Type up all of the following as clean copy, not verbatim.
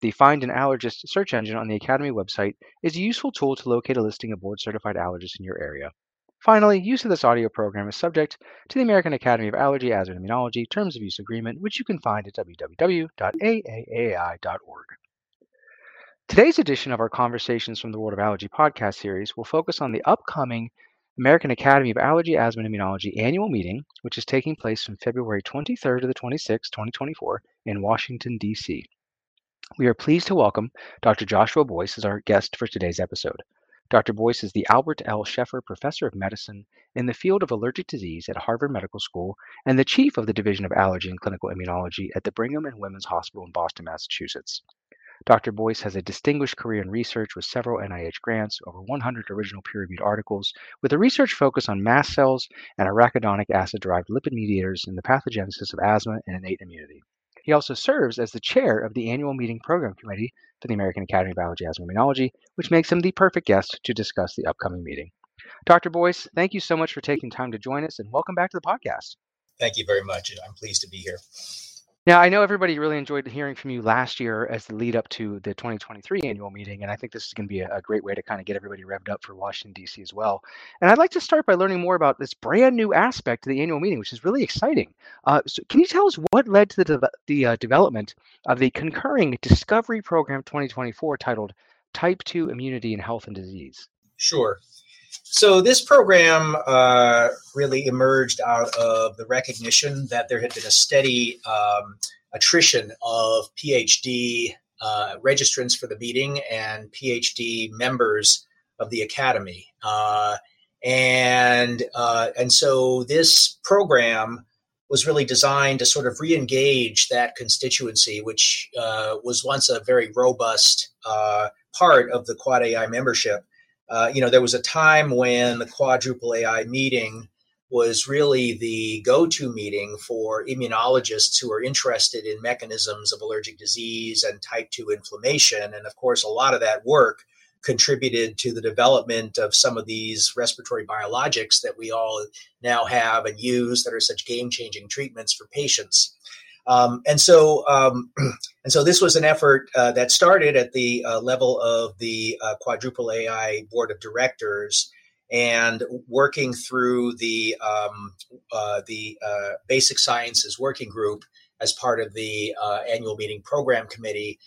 The Find an Allergist search engine on the Academy website is a useful tool to locate a listing of board-certified allergists in your area. Finally, use of this audio program is subject to the American Academy of Allergy, Asthma, and Immunology Terms of Use Agreement, which you can find at www.AAAAI.org. Today's edition of our Conversations from the World of Allergy podcast series will focus on the upcoming American Academy of Allergy, Asthma, and Immunology annual meeting, which is taking place from February 23rd to the 26th, 2024, in Washington, D.C. We are pleased to welcome Dr. Joshua Boyce as our guest for today's episode. Dr. Boyce is the Albert L. Sheffer Professor of Medicine in the field of allergic disease at Harvard Medical School and the Chief of the Division of Allergy and Clinical Immunology at the Brigham and Women's Hospital in Boston, Massachusetts. Dr. Boyce has a distinguished career in research with several NIH grants, over 100 original peer-reviewed articles, with a research focus on mast cells and arachidonic acid-derived lipid mediators in the pathogenesis of asthma and innate immunity. He also serves as the chair of the annual meeting program committee for the American Academy of Allergy, Asthma, and Immunology, which makes him the perfect guest to discuss the upcoming meeting. Dr. Boyce, thank you so much for taking time to join us, and welcome back to the podcast. Thank you very much. I'm pleased to be here. Now, I know everybody really enjoyed hearing from you last year as the lead up to the 2023 annual meeting, and I think this is going to be a great way to kind of get everybody revved up for Washington, D.C. as well. And I'd like to start by learning more about this brand new aspect of the annual meeting, which is really exciting. So can you tell us what led to the development of the concurring Discovery Program 2024 titled Type 2 Immunity in Health and Disease? Sure. So this program really emerged out of the recognition that there had been a steady attrition of PhD registrants for the meeting and PhD members of the Academy. And so this program was really designed to sort of re-engage that constituency, which was once a very robust part of the Quad AI membership. There was a time when the Quadruple AI meeting was really the go-to meeting for immunologists who are interested in mechanisms of allergic disease and type 2 inflammation. And of course, a lot of that work contributed to the development of some of these respiratory biologics that we all now have and use that are such game-changing treatments for patients. And so this was an effort that started at the level of the Quadruple AI Board of Directors, and working through the Basic Sciences Working Group as part of the Annual Meeting Program Committee.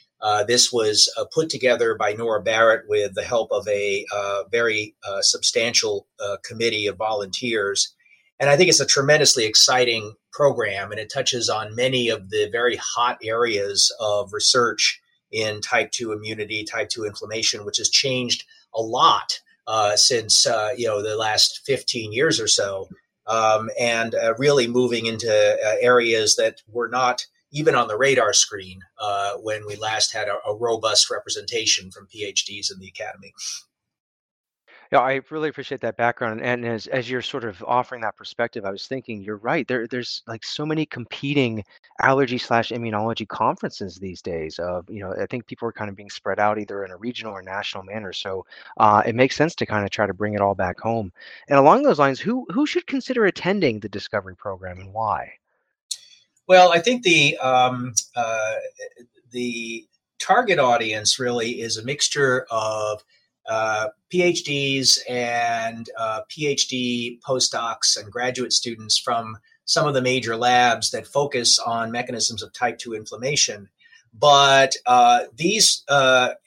This was put together by Nora Barrett with the help of a very substantial committee of volunteers. And I think it's a tremendously exciting program, and it touches on many of the very hot areas of research in type 2 immunity, type 2 inflammation, which has changed a lot since the last 15 years or so, and really moving into areas that were not even on the radar screen when we last had a robust representation from PhDs in the Academy. Yeah, I really appreciate that background. And as you're sort of offering that perspective, I was thinking, you're right. There's like so many competing allergy/immunology conferences these days. I think people are kind of being spread out either in a regional or national manner. So it makes sense to kind of try to bring it all back home. And along those lines, who should consider attending the Discovery Program and why? Well, I think the target audience really is a mixture of PhDs and PhD postdocs and graduate students from some of the major labs that focus on mechanisms of type 2 inflammation. But these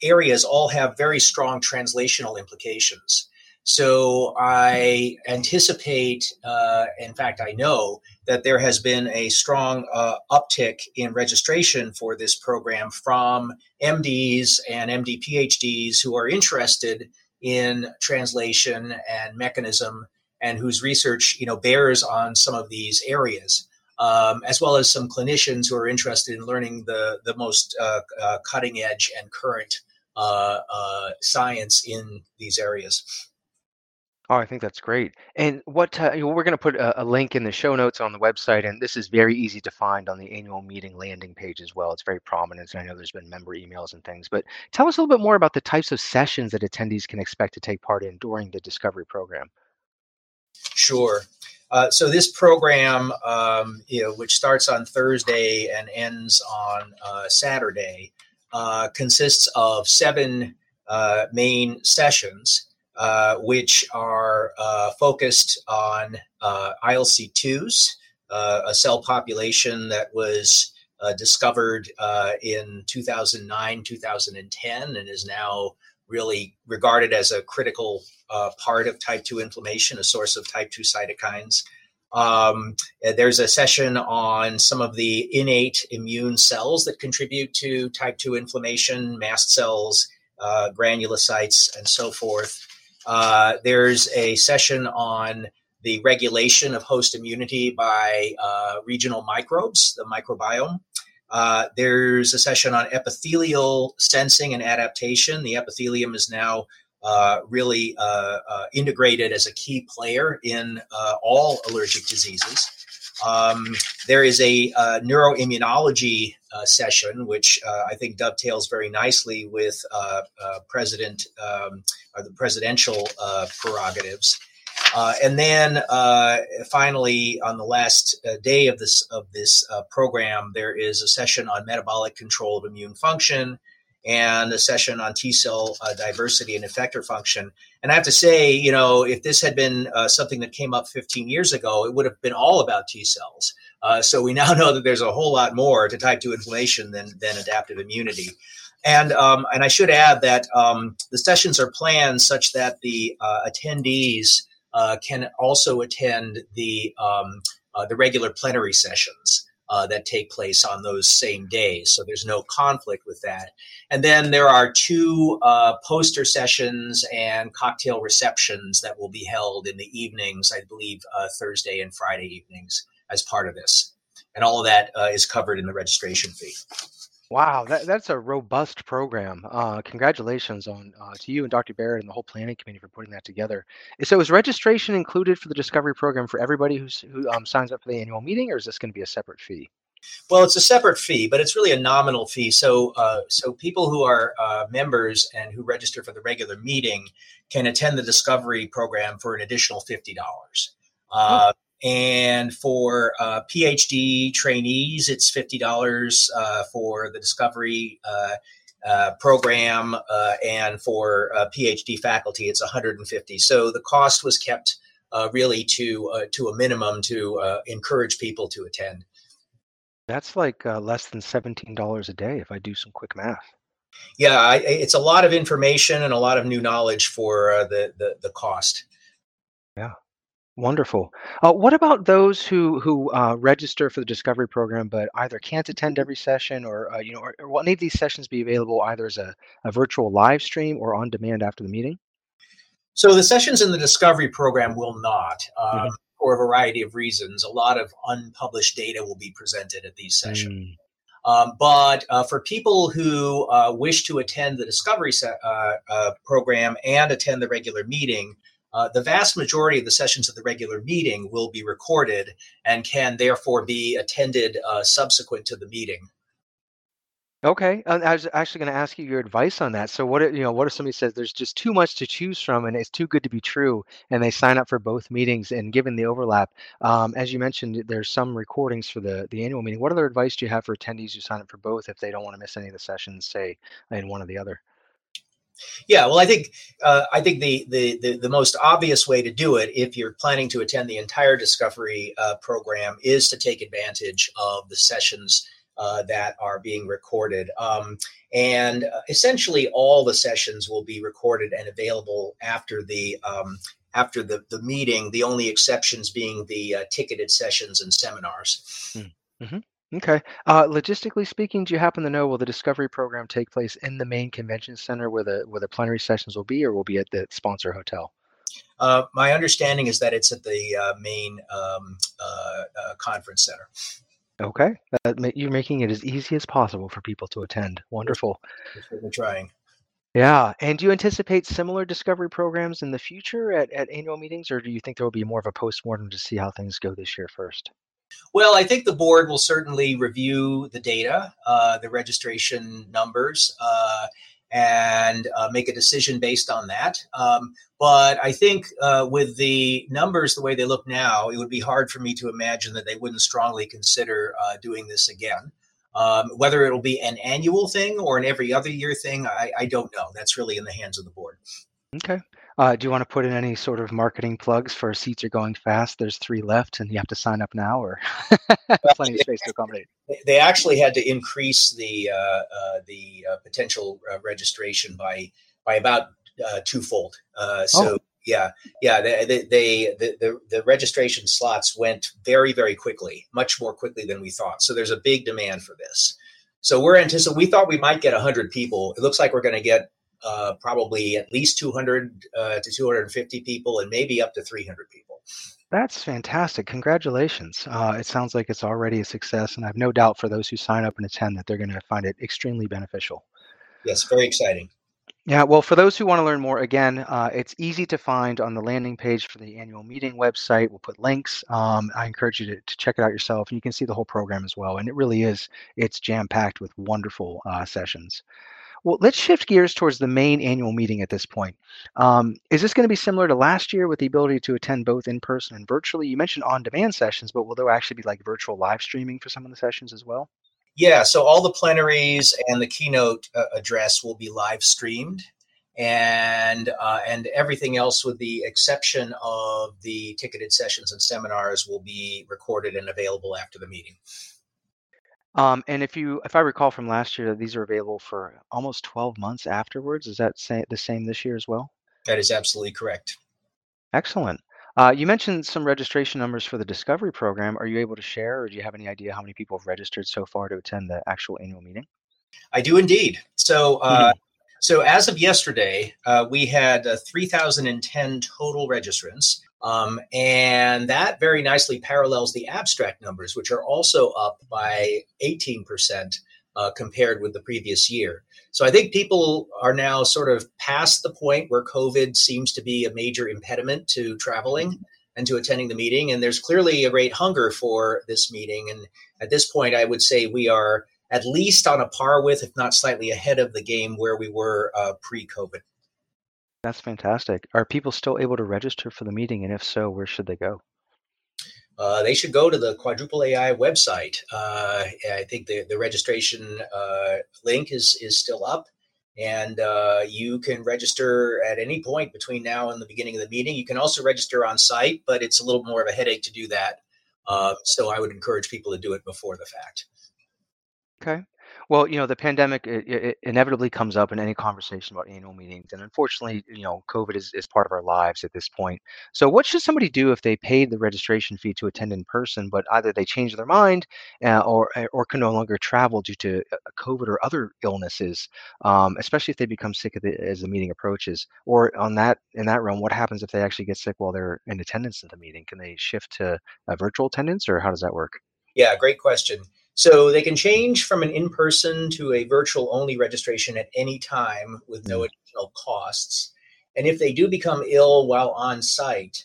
areas all have very strong translational implications. So I anticipate, in fact, I know that there has been a strong uptick in registration for this program from MDs and MD PhDs who are interested in translation and mechanism and whose research, bears on some of these areas, as well as some clinicians who are interested in learning the most cutting edge and current science in these areas. Oh, I think that's great. And what we're going to put a link in the show notes on the website, and this is very easy to find on the annual meeting landing page as well. It's very prominent, and I know there's been member emails and things. But tell us a little bit more about the types of sessions that attendees can expect to take part in during the Discovery Program. Sure. So this program, which starts on Thursday and ends on Saturday, consists of seven main sessions. Which are focused on ILC2s, a cell population that was discovered in 2009, 2010, and is now really regarded as a critical part of type 2 inflammation, a source of type 2 cytokines. There's a session on some of the innate immune cells that contribute to type 2 inflammation, mast cells, granulocytes, and so forth. There's a session on the regulation of host immunity by regional microbes, the microbiome. There's a session on epithelial sensing and adaptation. The epithelium is now really integrated as a key player in all allergic diseases. There is a neuroimmunology session, which I think dovetails very nicely with the presidential prerogatives. And then finally, on the last day of this program, there is a session on metabolic control of immune function and a session on T-cell diversity and effector function. And I have to say, if this had been something that came up 15 years ago, it would have been all about T-cells. So we now know that there's a whole lot more to type 2 inflammation than adaptive immunity. And I should add that the sessions are planned such that the attendees can also attend the regular plenary sessions that take place on those same days. So there's no conflict with that. And then there are two poster sessions and cocktail receptions that will be held in the evenings, I believe Thursday and Friday evenings as part of this. And all of that is covered in the registration fee. Wow, that's a robust program. Congratulations to you and Dr. Barrett and the whole planning committee for putting that together. So is registration included for the Discovery Program for everybody who signs up for the annual meeting, or is this going to be a separate fee? Well, it's a separate fee, but it's really a nominal fee. So people who are members and who register for the regular meeting can attend the Discovery Program for an additional $50. And for PhD trainees, it's $50 for the Discovery program, and for PhD faculty, it's $150. So the cost was kept really to a minimum to encourage people to attend. That's like less than $17 a day, if I do some quick math. Yeah, it's a lot of information and a lot of new knowledge for the cost. Yeah. Wonderful. What about those who register for the Discovery Program but either can't attend every session, or will any of these sessions be available either as a virtual live stream or on demand after the meeting? So the sessions in the Discovery Program will not, for a variety of reasons. A lot of unpublished data will be presented at these sessions. But for people who wish to attend the Discovery Program and attend the regular meeting, the vast majority of the sessions of the regular meeting will be recorded and can therefore be attended subsequent to the meeting. Okay, I was actually going to ask you your advice on that. So what if somebody says there's just too much to choose from and it's too good to be true, and they sign up for both meetings? And given the overlap, as you mentioned, there's some recordings for the annual meeting. What other advice do you have for attendees who sign up for both if they don't want to miss any of the sessions, say in one or the other? Yeah, well, I think the most obvious way to do it, if you're planning to attend the entire Discovery program, is to take advantage of the sessions that are being recorded. And essentially, all the sessions will be recorded and available after the meeting. The only exceptions being the ticketed sessions and seminars. Mm-hmm. Okay. Logistically speaking, do you happen to know, will the Discovery Program take place in the main convention center where the plenary sessions will be, or will be at the sponsor hotel? My understanding is that it's at the main conference center. Okay. You're making it as easy as possible for people to attend. Wonderful. We're trying. Yeah. And do you anticipate similar discovery programs in the future at annual meetings, or do you think there will be more of a postmortem to see how things go this year first? Well, I think the board will certainly review the data, the registration numbers, and make a decision based on that. But I think with the numbers the way they look now, it would be hard for me to imagine that they wouldn't strongly consider doing this again. Whether it'll be an annual thing or an every other year thing, I don't know. That's really in the hands of the board. Okay. Do you want to put in any sort of marketing plugs for seats are going fast? There's 3 left and you have to sign up now, or plenty of space to accommodate. They actually had to increase the potential registration by about twofold. The registration slots went very, very quickly, much more quickly than we thought. So there's a big demand for this. So we thought we might get 100 people. It looks like we're going to get probably at least 200 to 250 people, and maybe up to 300 people. That's fantastic. Congratulations. It sounds like it's already a success, and I have no doubt for those who sign up and attend that they're going to find it extremely beneficial. Yes, very exciting. Yeah, well, for those who want to learn more, again, it's easy to find on the landing page for the annual meeting website. We'll put links. I encourage you to check it out yourself. You can see the whole program as well, and it really is. It's jam-packed with wonderful sessions. Well, let's shift gears towards the main annual meeting at this point. Is this going to be similar to last year with the ability to attend both in person and virtually? You mentioned on-demand sessions, but will there actually be like virtual live streaming for some of the sessions as well? Yeah, so all the plenaries and the keynote address will be live streamed, and everything else with the exception of the ticketed sessions and seminars will be recorded and available after the meeting. And if I recall from last year, these are available for almost 12 months afterwards. Is that the same this year as well? That is absolutely correct. Excellent. You mentioned some registration numbers for the Discovery Program. Are you able to share, or do you have any idea how many people have registered so far to attend the actual annual meeting? I do indeed. So as of yesterday, we had 3,010 total registrants. And that very nicely parallels the abstract numbers, which are also up by 18% compared with the previous year. So I think people are now sort of past the point where COVID seems to be a major impediment to traveling and to attending the meeting. And there's clearly a great hunger for this meeting. And at this point, I would say we are at least on a par with, if not slightly ahead of the game where we were pre-COVID. That's fantastic. Are people still able to register for the meeting? And if so, where should they go? They should go to the AAAAI website. I think the registration link is still up. And you can register at any point between now and the beginning of the meeting. You can also register on site, but it's a little more of a headache to do that. So I would encourage people to do it before the fact. Okay. Well, the pandemic it inevitably comes up in any conversation about annual meetings. And unfortunately, COVID is part of our lives at this point. So what should somebody do if they paid the registration fee to attend in person, but either they change their mind or can no longer travel due to COVID or other illnesses, especially if they become sick as the meeting approaches? Or in that realm, what happens if they actually get sick while they're in attendance at the meeting? Can they shift to virtual attendance, or how does that work? Yeah, great question. So they can change from an in-person to a virtual-only registration at any time with no additional costs. And if they do become ill while on site,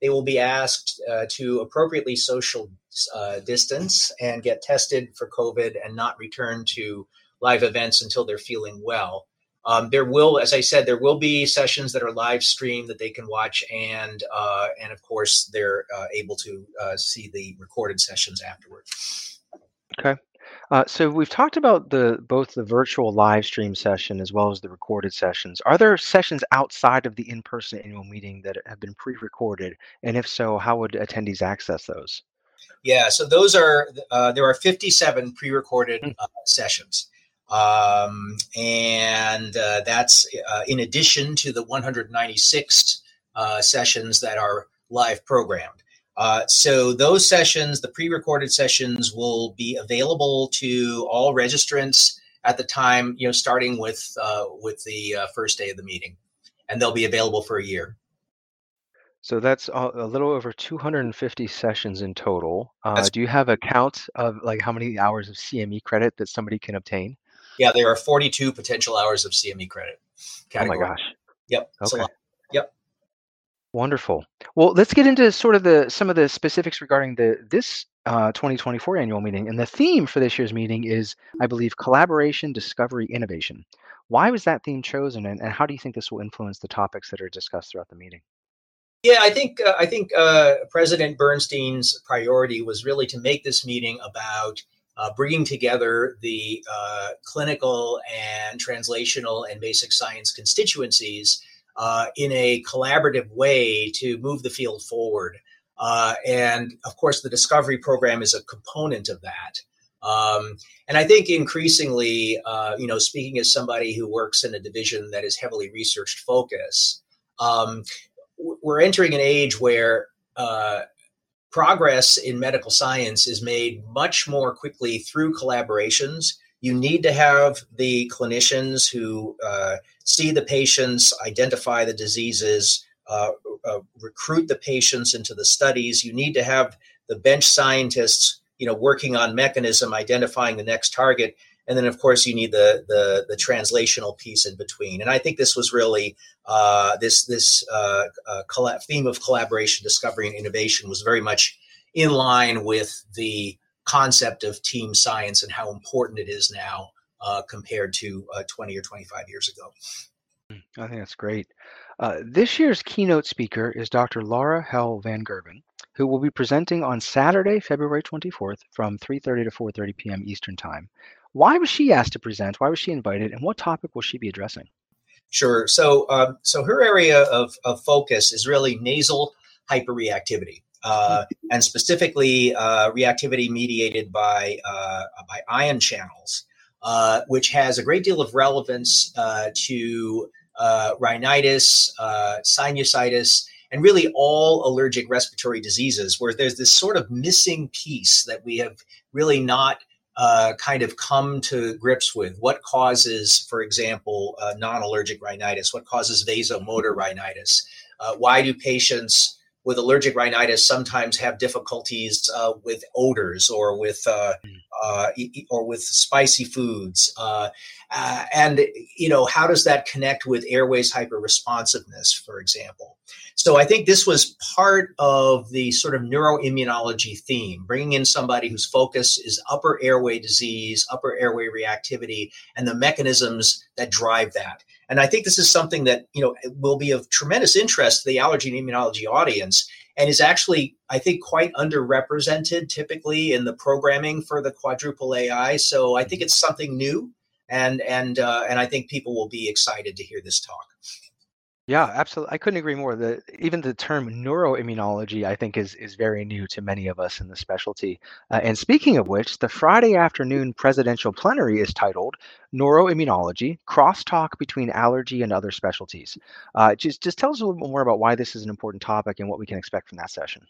they will be asked to appropriately social distance and get tested for COVID and not return to live events until they're feeling well. There will be sessions that are live streamed that they can watch, and of course, they're able to see the recorded sessions afterward. Okay. So we've talked about both the virtual live stream session as well as the recorded sessions. Are there sessions outside of the in-person annual meeting that have been pre-recorded? And if so, how would attendees access those? Yeah. So those are, there are 57 pre-recorded sessions. And that's in addition to the 196 sessions that are live programmed. So those sessions, the pre-recorded sessions, will be available to all registrants at the time, starting with the first day of the meeting, and they'll be available for a year. So that's a little over 250 sessions in total. Do you have a count of like how many hours of CME credit that somebody can obtain? Yeah, there are 42 potential hours of CME credit category. Oh my gosh. Yep. Okay. Yep. Wonderful. Well, let's get into sort of some of the specifics regarding this 2024 annual meeting. And the theme for this year's meeting is, I believe, collaboration, discovery, innovation. Why was that theme chosen, and how do you think this will influence the topics that are discussed throughout the meeting? Yeah, I think President Bernstein's priority was really to make this meeting about bringing together the clinical and translational and basic science constituencies in a collaborative way to move the field forward. And of course, the discovery program is a component of that. And I think increasingly, speaking as somebody who works in a division that is heavily research focused, we're entering an age where progress in medical science is made much more quickly through collaborations. You need to have the clinicians who see the patients, identify the diseases, recruit the patients into the studies. You need to have the bench scientists working on mechanism, identifying the next target. And then, of course, you need the translational piece in between. And I think this was really this theme of collaboration, discovery, and innovation was very much in line with the concept of team science and how important it is now compared to 20 or 25 years ago. I think that's great. This year's keynote speaker is Dr. Laura Hell Van Gerven, who will be presenting on Saturday, February 24th from 3:30 to 4:30 p.m. Eastern Time. Why was she asked to present? Why was she invited? And what topic will she be addressing? Sure. So her area of focus is really nasal hyperreactivity, and specifically reactivity mediated by ion channels, which has a great deal of relevance to rhinitis, sinusitis, and really all allergic respiratory diseases, where there's this sort of missing piece that we have really not kind of come to grips with. What causes, for example, non-allergic rhinitis? What causes vasomotor rhinitis? Why do patients with allergic rhinitis sometimes have difficulties with odors or with spicy foods? And how does that connect with airways hyperresponsiveness, for example? So I think this was part of the sort of neuroimmunology theme, bringing in somebody whose focus is upper airway disease, upper airway reactivity, and the mechanisms that drive that. And I think this is something that, will be of tremendous interest to the allergy and immunology audience, and is actually, I think, quite underrepresented typically in the programming for the quadruple AI. So I think it's something new, and I think people will be excited to hear this talk. Yeah, absolutely. I couldn't agree more. Even the term neuroimmunology, I think, is very new to many of us in the specialty. And speaking of which, the Friday afternoon presidential plenary is titled Neuroimmunology, Crosstalk Between Allergy and Other Specialties. Just tell us a little bit more about why this is an important topic and what we can expect from that session.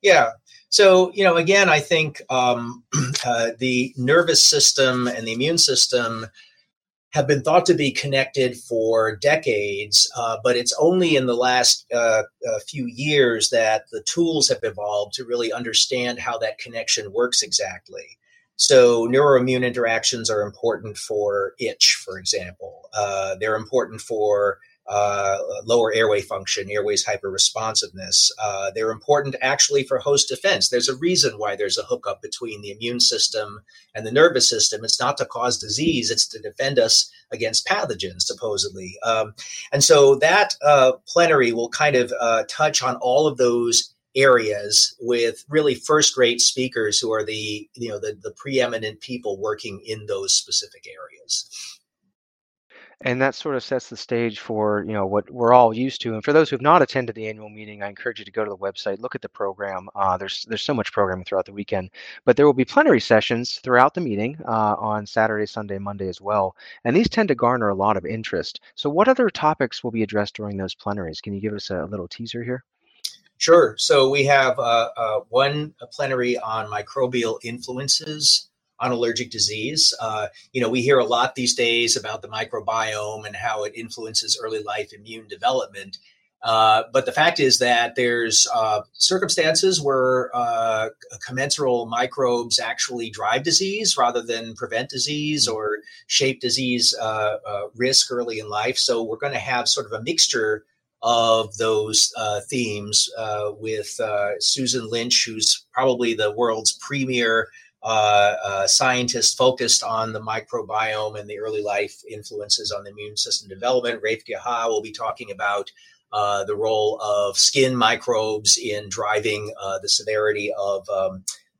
Yeah. So, again, I think the nervous system and the immune system have been thought to be connected for decades, but it's only in the last few years that the tools have evolved to really understand how that connection works exactly. So neuroimmune interactions are important for itch, for example. They're important for lower airway function, airways hyperresponsiveness. They're important actually for host defense. There's a reason why there's a hookup between the immune system and the nervous system. It's not to cause disease, it's to defend us against pathogens, supposedly. And so that plenary will kind of touch on all of those areas with really first-rate speakers who are the preeminent people working in those specific areas. And that sort of sets the stage for, what we're all used to. And for those who have not attended the annual meeting, I encourage you to go to the website, look at the program. There's so much programming throughout the weekend, but there will be plenary sessions throughout the meeting on Saturday, Sunday, Monday as well. And these tend to garner a lot of interest. So what other topics will be addressed during those plenaries? Can you give us a little teaser here? Sure. So we have one plenary on microbial influences on allergic disease. We hear a lot these days about the microbiome and how it influences early life immune development. But the fact is that there's circumstances where commensal microbes actually drive disease rather than prevent disease or shape disease risk early in life. So we're going to have sort of a mixture of those themes with Susan Lynch, who's probably the world's premier scientist focused on the microbiome and the early life influences on the immune system development. Rafe Geha will be talking about the role of skin microbes in driving the severity of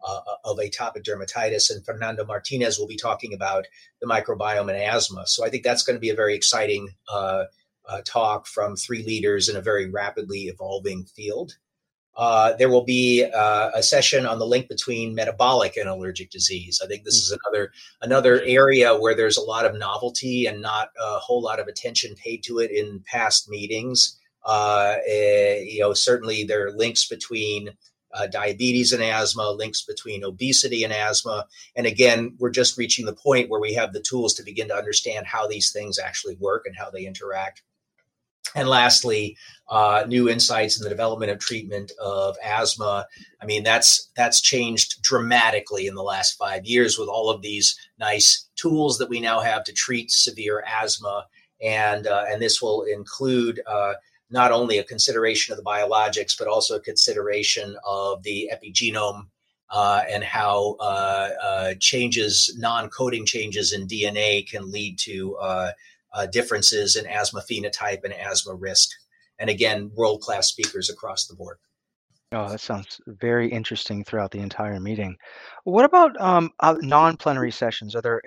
atopic dermatitis. And Fernando Martinez will be talking about the microbiome and asthma. So I think that's going to be a very exciting talk from three leaders in a very rapidly evolving field. There will be a session on the link between metabolic and allergic disease. I think this is another area where there's a lot of novelty and not a whole lot of attention paid to it in past meetings. Certainly there are links between diabetes and asthma, links between obesity and asthma. And again, we're just reaching the point where we have the tools to begin to understand how these things actually work and how they interact. And lastly, new insights in the development of treatment of asthma. I mean, that's changed dramatically in the last 5 years with all of these nice tools that we now have to treat severe asthma. And this will include not only a consideration of the biologics, but also a consideration of the epigenome and how changes, non-coding changes in DNA can lead to differences in asthma phenotype and asthma risk. And again, world-class speakers across the board. Oh, that sounds very interesting throughout the entire meeting. What about non-plenary sessions? Are there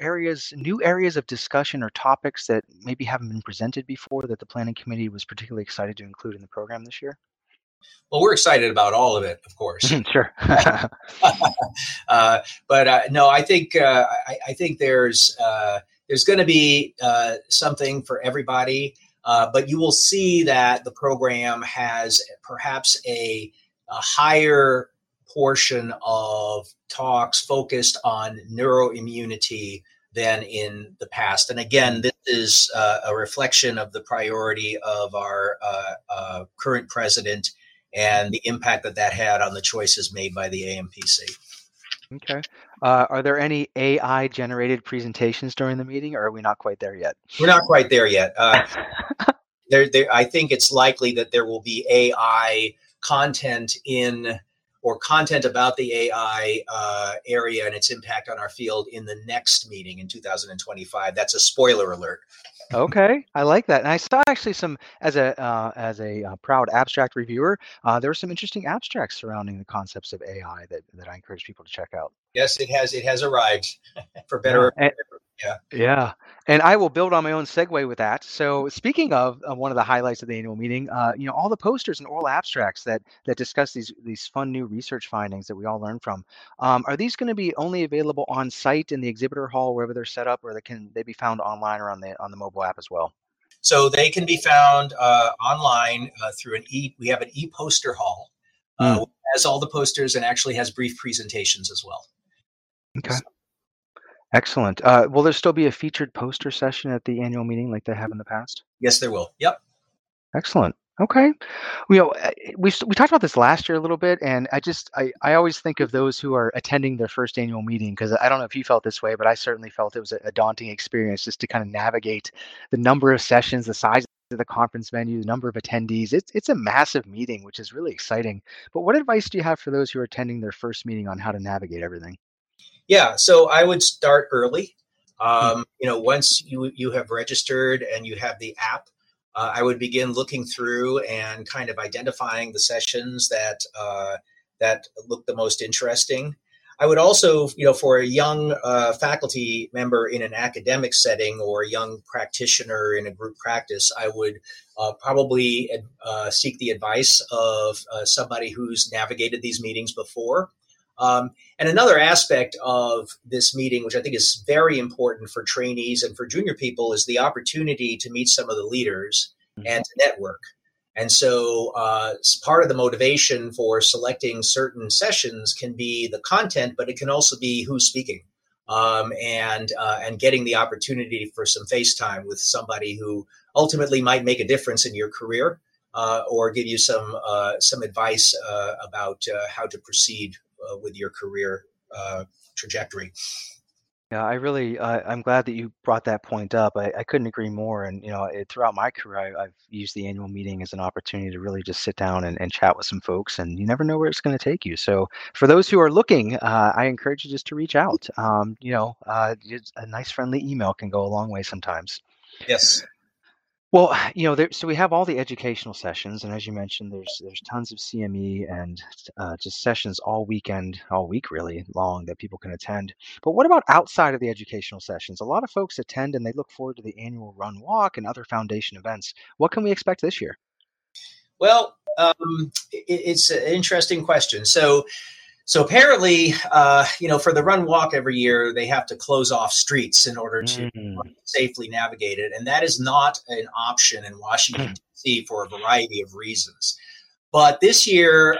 new areas of discussion or topics that maybe haven't been presented before that the planning committee was particularly excited to include in the program this year? Well, we're excited about all of it, of course. Sure. I think there's going to be something for everybody, but you will see that the program has perhaps a higher portion of talks focused on neuroimmunity than in the past. And again, this is a reflection of the priority of our current president and the impact that that had on the choices made by the AMPC. Okay. Are there any AI-generated presentations during the meeting, or are we not quite there yet? We're not quite there yet. I think it's likely that there will be AI content in or content about the AI area and its impact on our field in the next meeting in 2025. That's a spoiler alert. Okay, I like that. And I saw actually some, as a proud abstract reviewer, there were some interesting abstracts surrounding the concepts of AI that I encourage people to check out. Yes, it has arrived, for better or for better. Yeah. And I will build on my own segue with that. So speaking of one of the highlights of the annual meeting, all the posters and oral abstracts that discuss these fun new research findings that we all learn from, are these going to be only available on site in the exhibitor hall, wherever they're set up, or can they be found online or on the mobile app as well? So they can be found online through we have an e-poster hall, which has all the posters and actually has brief presentations as well. Okay. Excellent. Will there still be a featured poster session at the annual meeting like they have in the past? Yes, there will. Yep. Excellent. Okay. We talked about this last year a little bit, and I always think of those who are attending their first annual meeting, because I don't know if you felt this way, but I certainly felt it was a daunting experience just to kind of navigate the number of sessions, the size of the conference venue, the number of attendees. It's a massive meeting, which is really exciting. But what advice do you have for those who are attending their first meeting on how to navigate everything? Yeah, so I would start early. Once you have registered and you have the app, I would begin looking through and kind of identifying the sessions that look the most interesting. I would also, for a young faculty member in an academic setting or a young practitioner in a group practice, I would probably seek the advice of somebody who's navigated these meetings before. And another aspect of this meeting, which I think is very important for trainees and for junior people, is the opportunity to meet some of the leaders and to network. And so part of the motivation for selecting certain sessions can be the content, but it can also be who's speaking and getting the opportunity for some face time with somebody who ultimately might make a difference in your career. or give you some advice about how to proceed with your career trajectory. Yeah, I'm glad that you brought that point up. I couldn't agree more. And, throughout my career, I've used the annual meeting as an opportunity to really just sit down and chat with some folks, and you never know where it's going to take you. So for those who are looking, I encourage you just to reach out. A nice friendly email can go a long way sometimes. Yes. Well, so we have all the educational sessions, and as you mentioned, there's tons of CME and just sessions all week really long that people can attend. But what about outside of the educational sessions? A lot of folks attend and they look forward to the annual run walk and other foundation events. What can we expect this year? Well, it's an interesting question. So apparently, for the run walk every year, they have to close off streets in order to safely navigate it. And that is not an option in Washington, D.C. for a variety of reasons. But this year,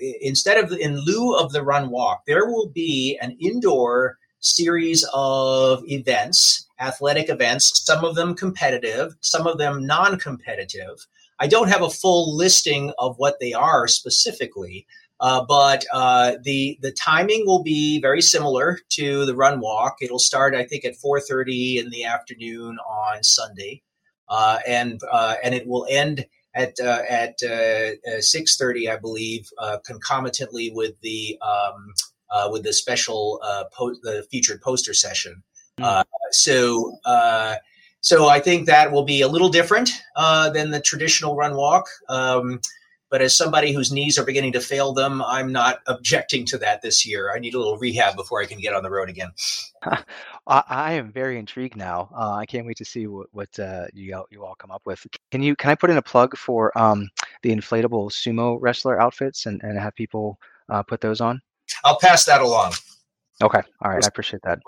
in lieu of the run walk, there will be an indoor series of events, athletic events, some of them competitive, some of them non-competitive. I don't have a full listing of what they are specifically, but the timing will be very similar to the run walk. It'll start, I think, at 4:30 in the afternoon on Sunday, and it will end at 6:30, I believe, concomitantly with the special the featured poster session. So I think that will be a little different than the traditional run walk. But as somebody whose knees are beginning to fail them, I'm not objecting to that this year. I need a little rehab before I can get on the road again. I am very intrigued now. I can't wait to see what you all come up with. Can I put in a plug for the inflatable sumo wrestler outfits and have people put those on? I'll pass that along. Okay. All right. I appreciate that.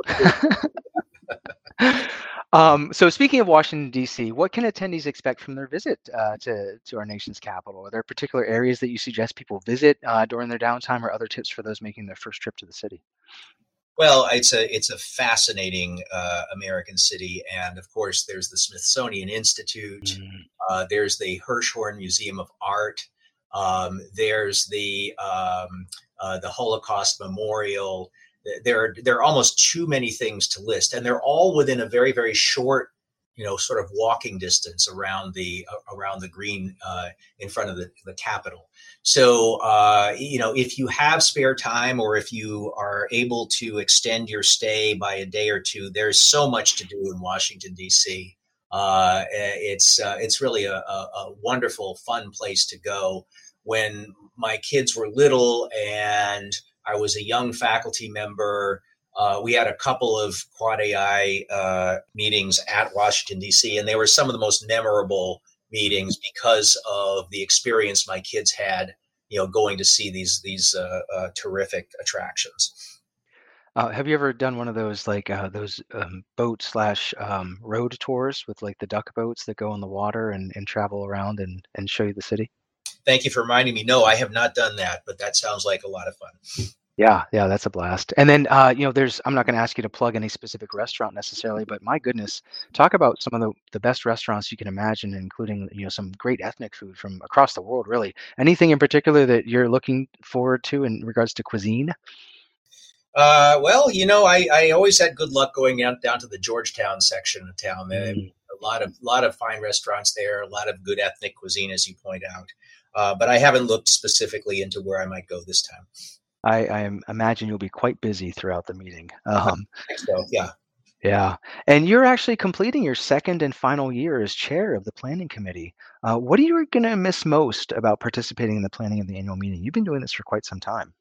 So speaking of Washington, D.C., what can attendees expect from their visit to our nation's capital? Are there particular areas that you suggest people visit during their downtime, or other tips for those making their first trip to the city? Well, it's a fascinating American city. And, of course, there's the Smithsonian Institute. There's the Hirshhorn Museum of Art. There's the Holocaust Memorial. There are almost too many things to list, and they're all within a very, very short, sort of walking distance around the green in front of the Capitol. So, if you have spare time, or if you are able to extend your stay by a day or two, there's so much to do in Washington, D.C. It's really a wonderful, fun place to go. When my kids were little and I was a young faculty member, we had a couple of AAAAI meetings at Washington, D.C., and they were some of the most memorable meetings because of the experience my kids had, going to see these terrific attractions. Have you ever done one of those boat / road tours with like the duck boats that go in the water and travel around and show you the city? Thank you for reminding me. No, I have not done that, but that sounds like a lot of fun. Yeah, that's a blast. And then, I'm not going to ask you to plug any specific restaurant necessarily, but my goodness, talk about some of the best restaurants you can imagine, including, some great ethnic food from across the world, really. Anything in particular that you're looking forward to in regards to cuisine? I always had good luck going down to the Georgetown section of town. A lot of fine restaurants there, a lot of good ethnic cuisine, as you point out. But I haven't looked specifically into where I might go this time. I imagine you'll be quite busy throughout the meeting. So, yeah. Yeah. And you're actually completing your second and final year as chair of the planning committee. What are you going to miss most about participating in the planning of the annual meeting? You've been doing this for quite some time.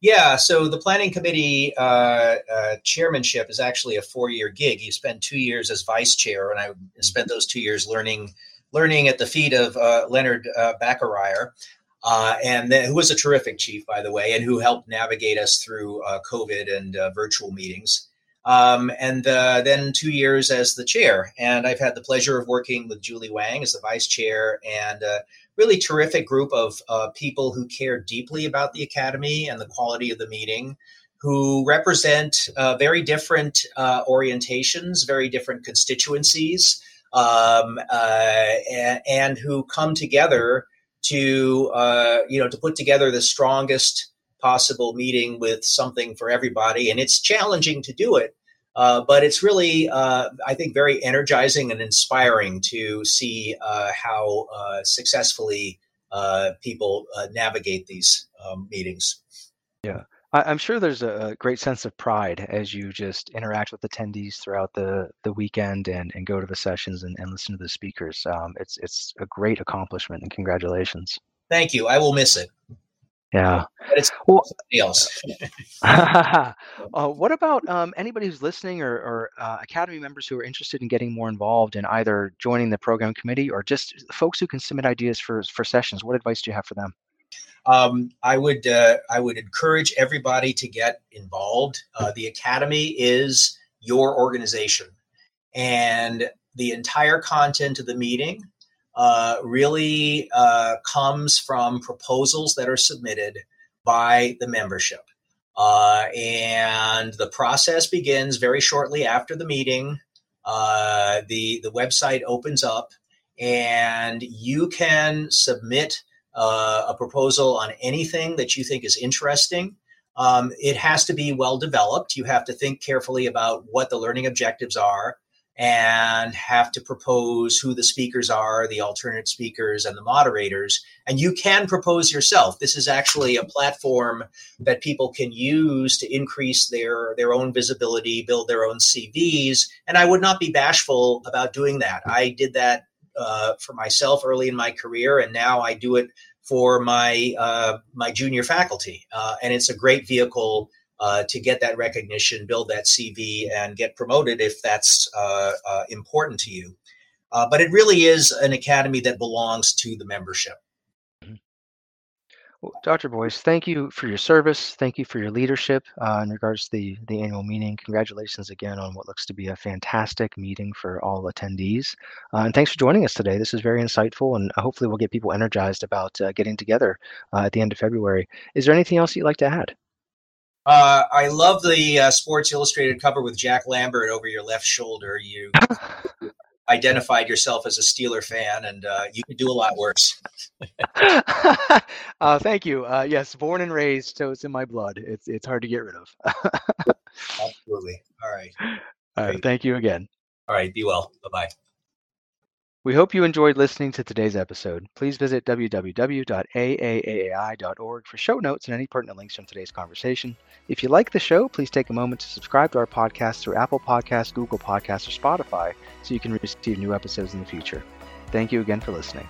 Yeah. So the planning committee chairmanship is actually a 4-year gig. You spend 2 years as vice chair, and I spent those 2 years learning at the feet of Leonard Bacharyer, who was a terrific chief, by the way, and who helped navigate us through COVID and virtual meetings. Then 2 years as the chair. And I've had the pleasure of working with Julie Wang as the vice chair, and a really terrific group of people who care deeply about the academy and the quality of the meeting, who represent very different orientations, very different constituencies. and who come together to, to put together the strongest possible meeting with something for everybody. And it's challenging to do it, but it's really, I think, very energizing and inspiring to see how successfully people navigate these meetings. Yeah. I'm sure there's a great sense of pride as you just interact with attendees throughout the weekend and go to the sessions and listen to the speakers. It's a great accomplishment, and congratulations. Thank you. I will miss it. Yeah. But it's something else. What about anybody who's listening or Academy members who are interested in getting more involved in either joining the program committee or just folks who can submit ideas for sessions? What advice do you have for them? I would encourage everybody to get involved. The Academy is your organization, and the entire content of the meeting really comes from proposals that are submitted by the membership. And the process begins very shortly after the meeting. The website opens up, and you can submit a proposal on anything that you think is interesting. It has to be well developed. You have to think carefully about what the learning objectives are and have to propose who the speakers are, the alternate speakers and the moderators. And you can propose yourself. This is actually a platform that people can use to increase their own visibility, build their own CVs. And I would not be bashful about doing that. I did that for myself early in my career, and now I do it for my junior faculty, and it's a great vehicle to get that recognition, build that CV, and get promoted if that's important to you. But it really is an academy that belongs to the membership. Well, Dr. Boyce, thank you for your service. Thank you for your leadership in regards to the annual meeting. Congratulations again on what looks to be a fantastic meeting for all attendees. And thanks for joining us today. This is very insightful, and hopefully we'll get people energized about getting together at the end of February. Is there anything else you'd like to add? I love the Sports Illustrated cover with Jack Lambert over your left shoulder. You identified yourself as a Steeler fan, and you could do a lot worse. Thank you. Yes, born and raised, so it's in my blood. It's hard to get rid of. Absolutely. All right. All right. Thank you again. All right. Be well. Bye-bye. We hope you enjoyed listening to today's episode. Please visit www.aaaai.org for show notes and any pertinent links from today's conversation. If you like the show, please take a moment to subscribe to our podcast through Apple Podcasts, Google Podcasts, or Spotify so you can receive new episodes in the future. Thank you again for listening.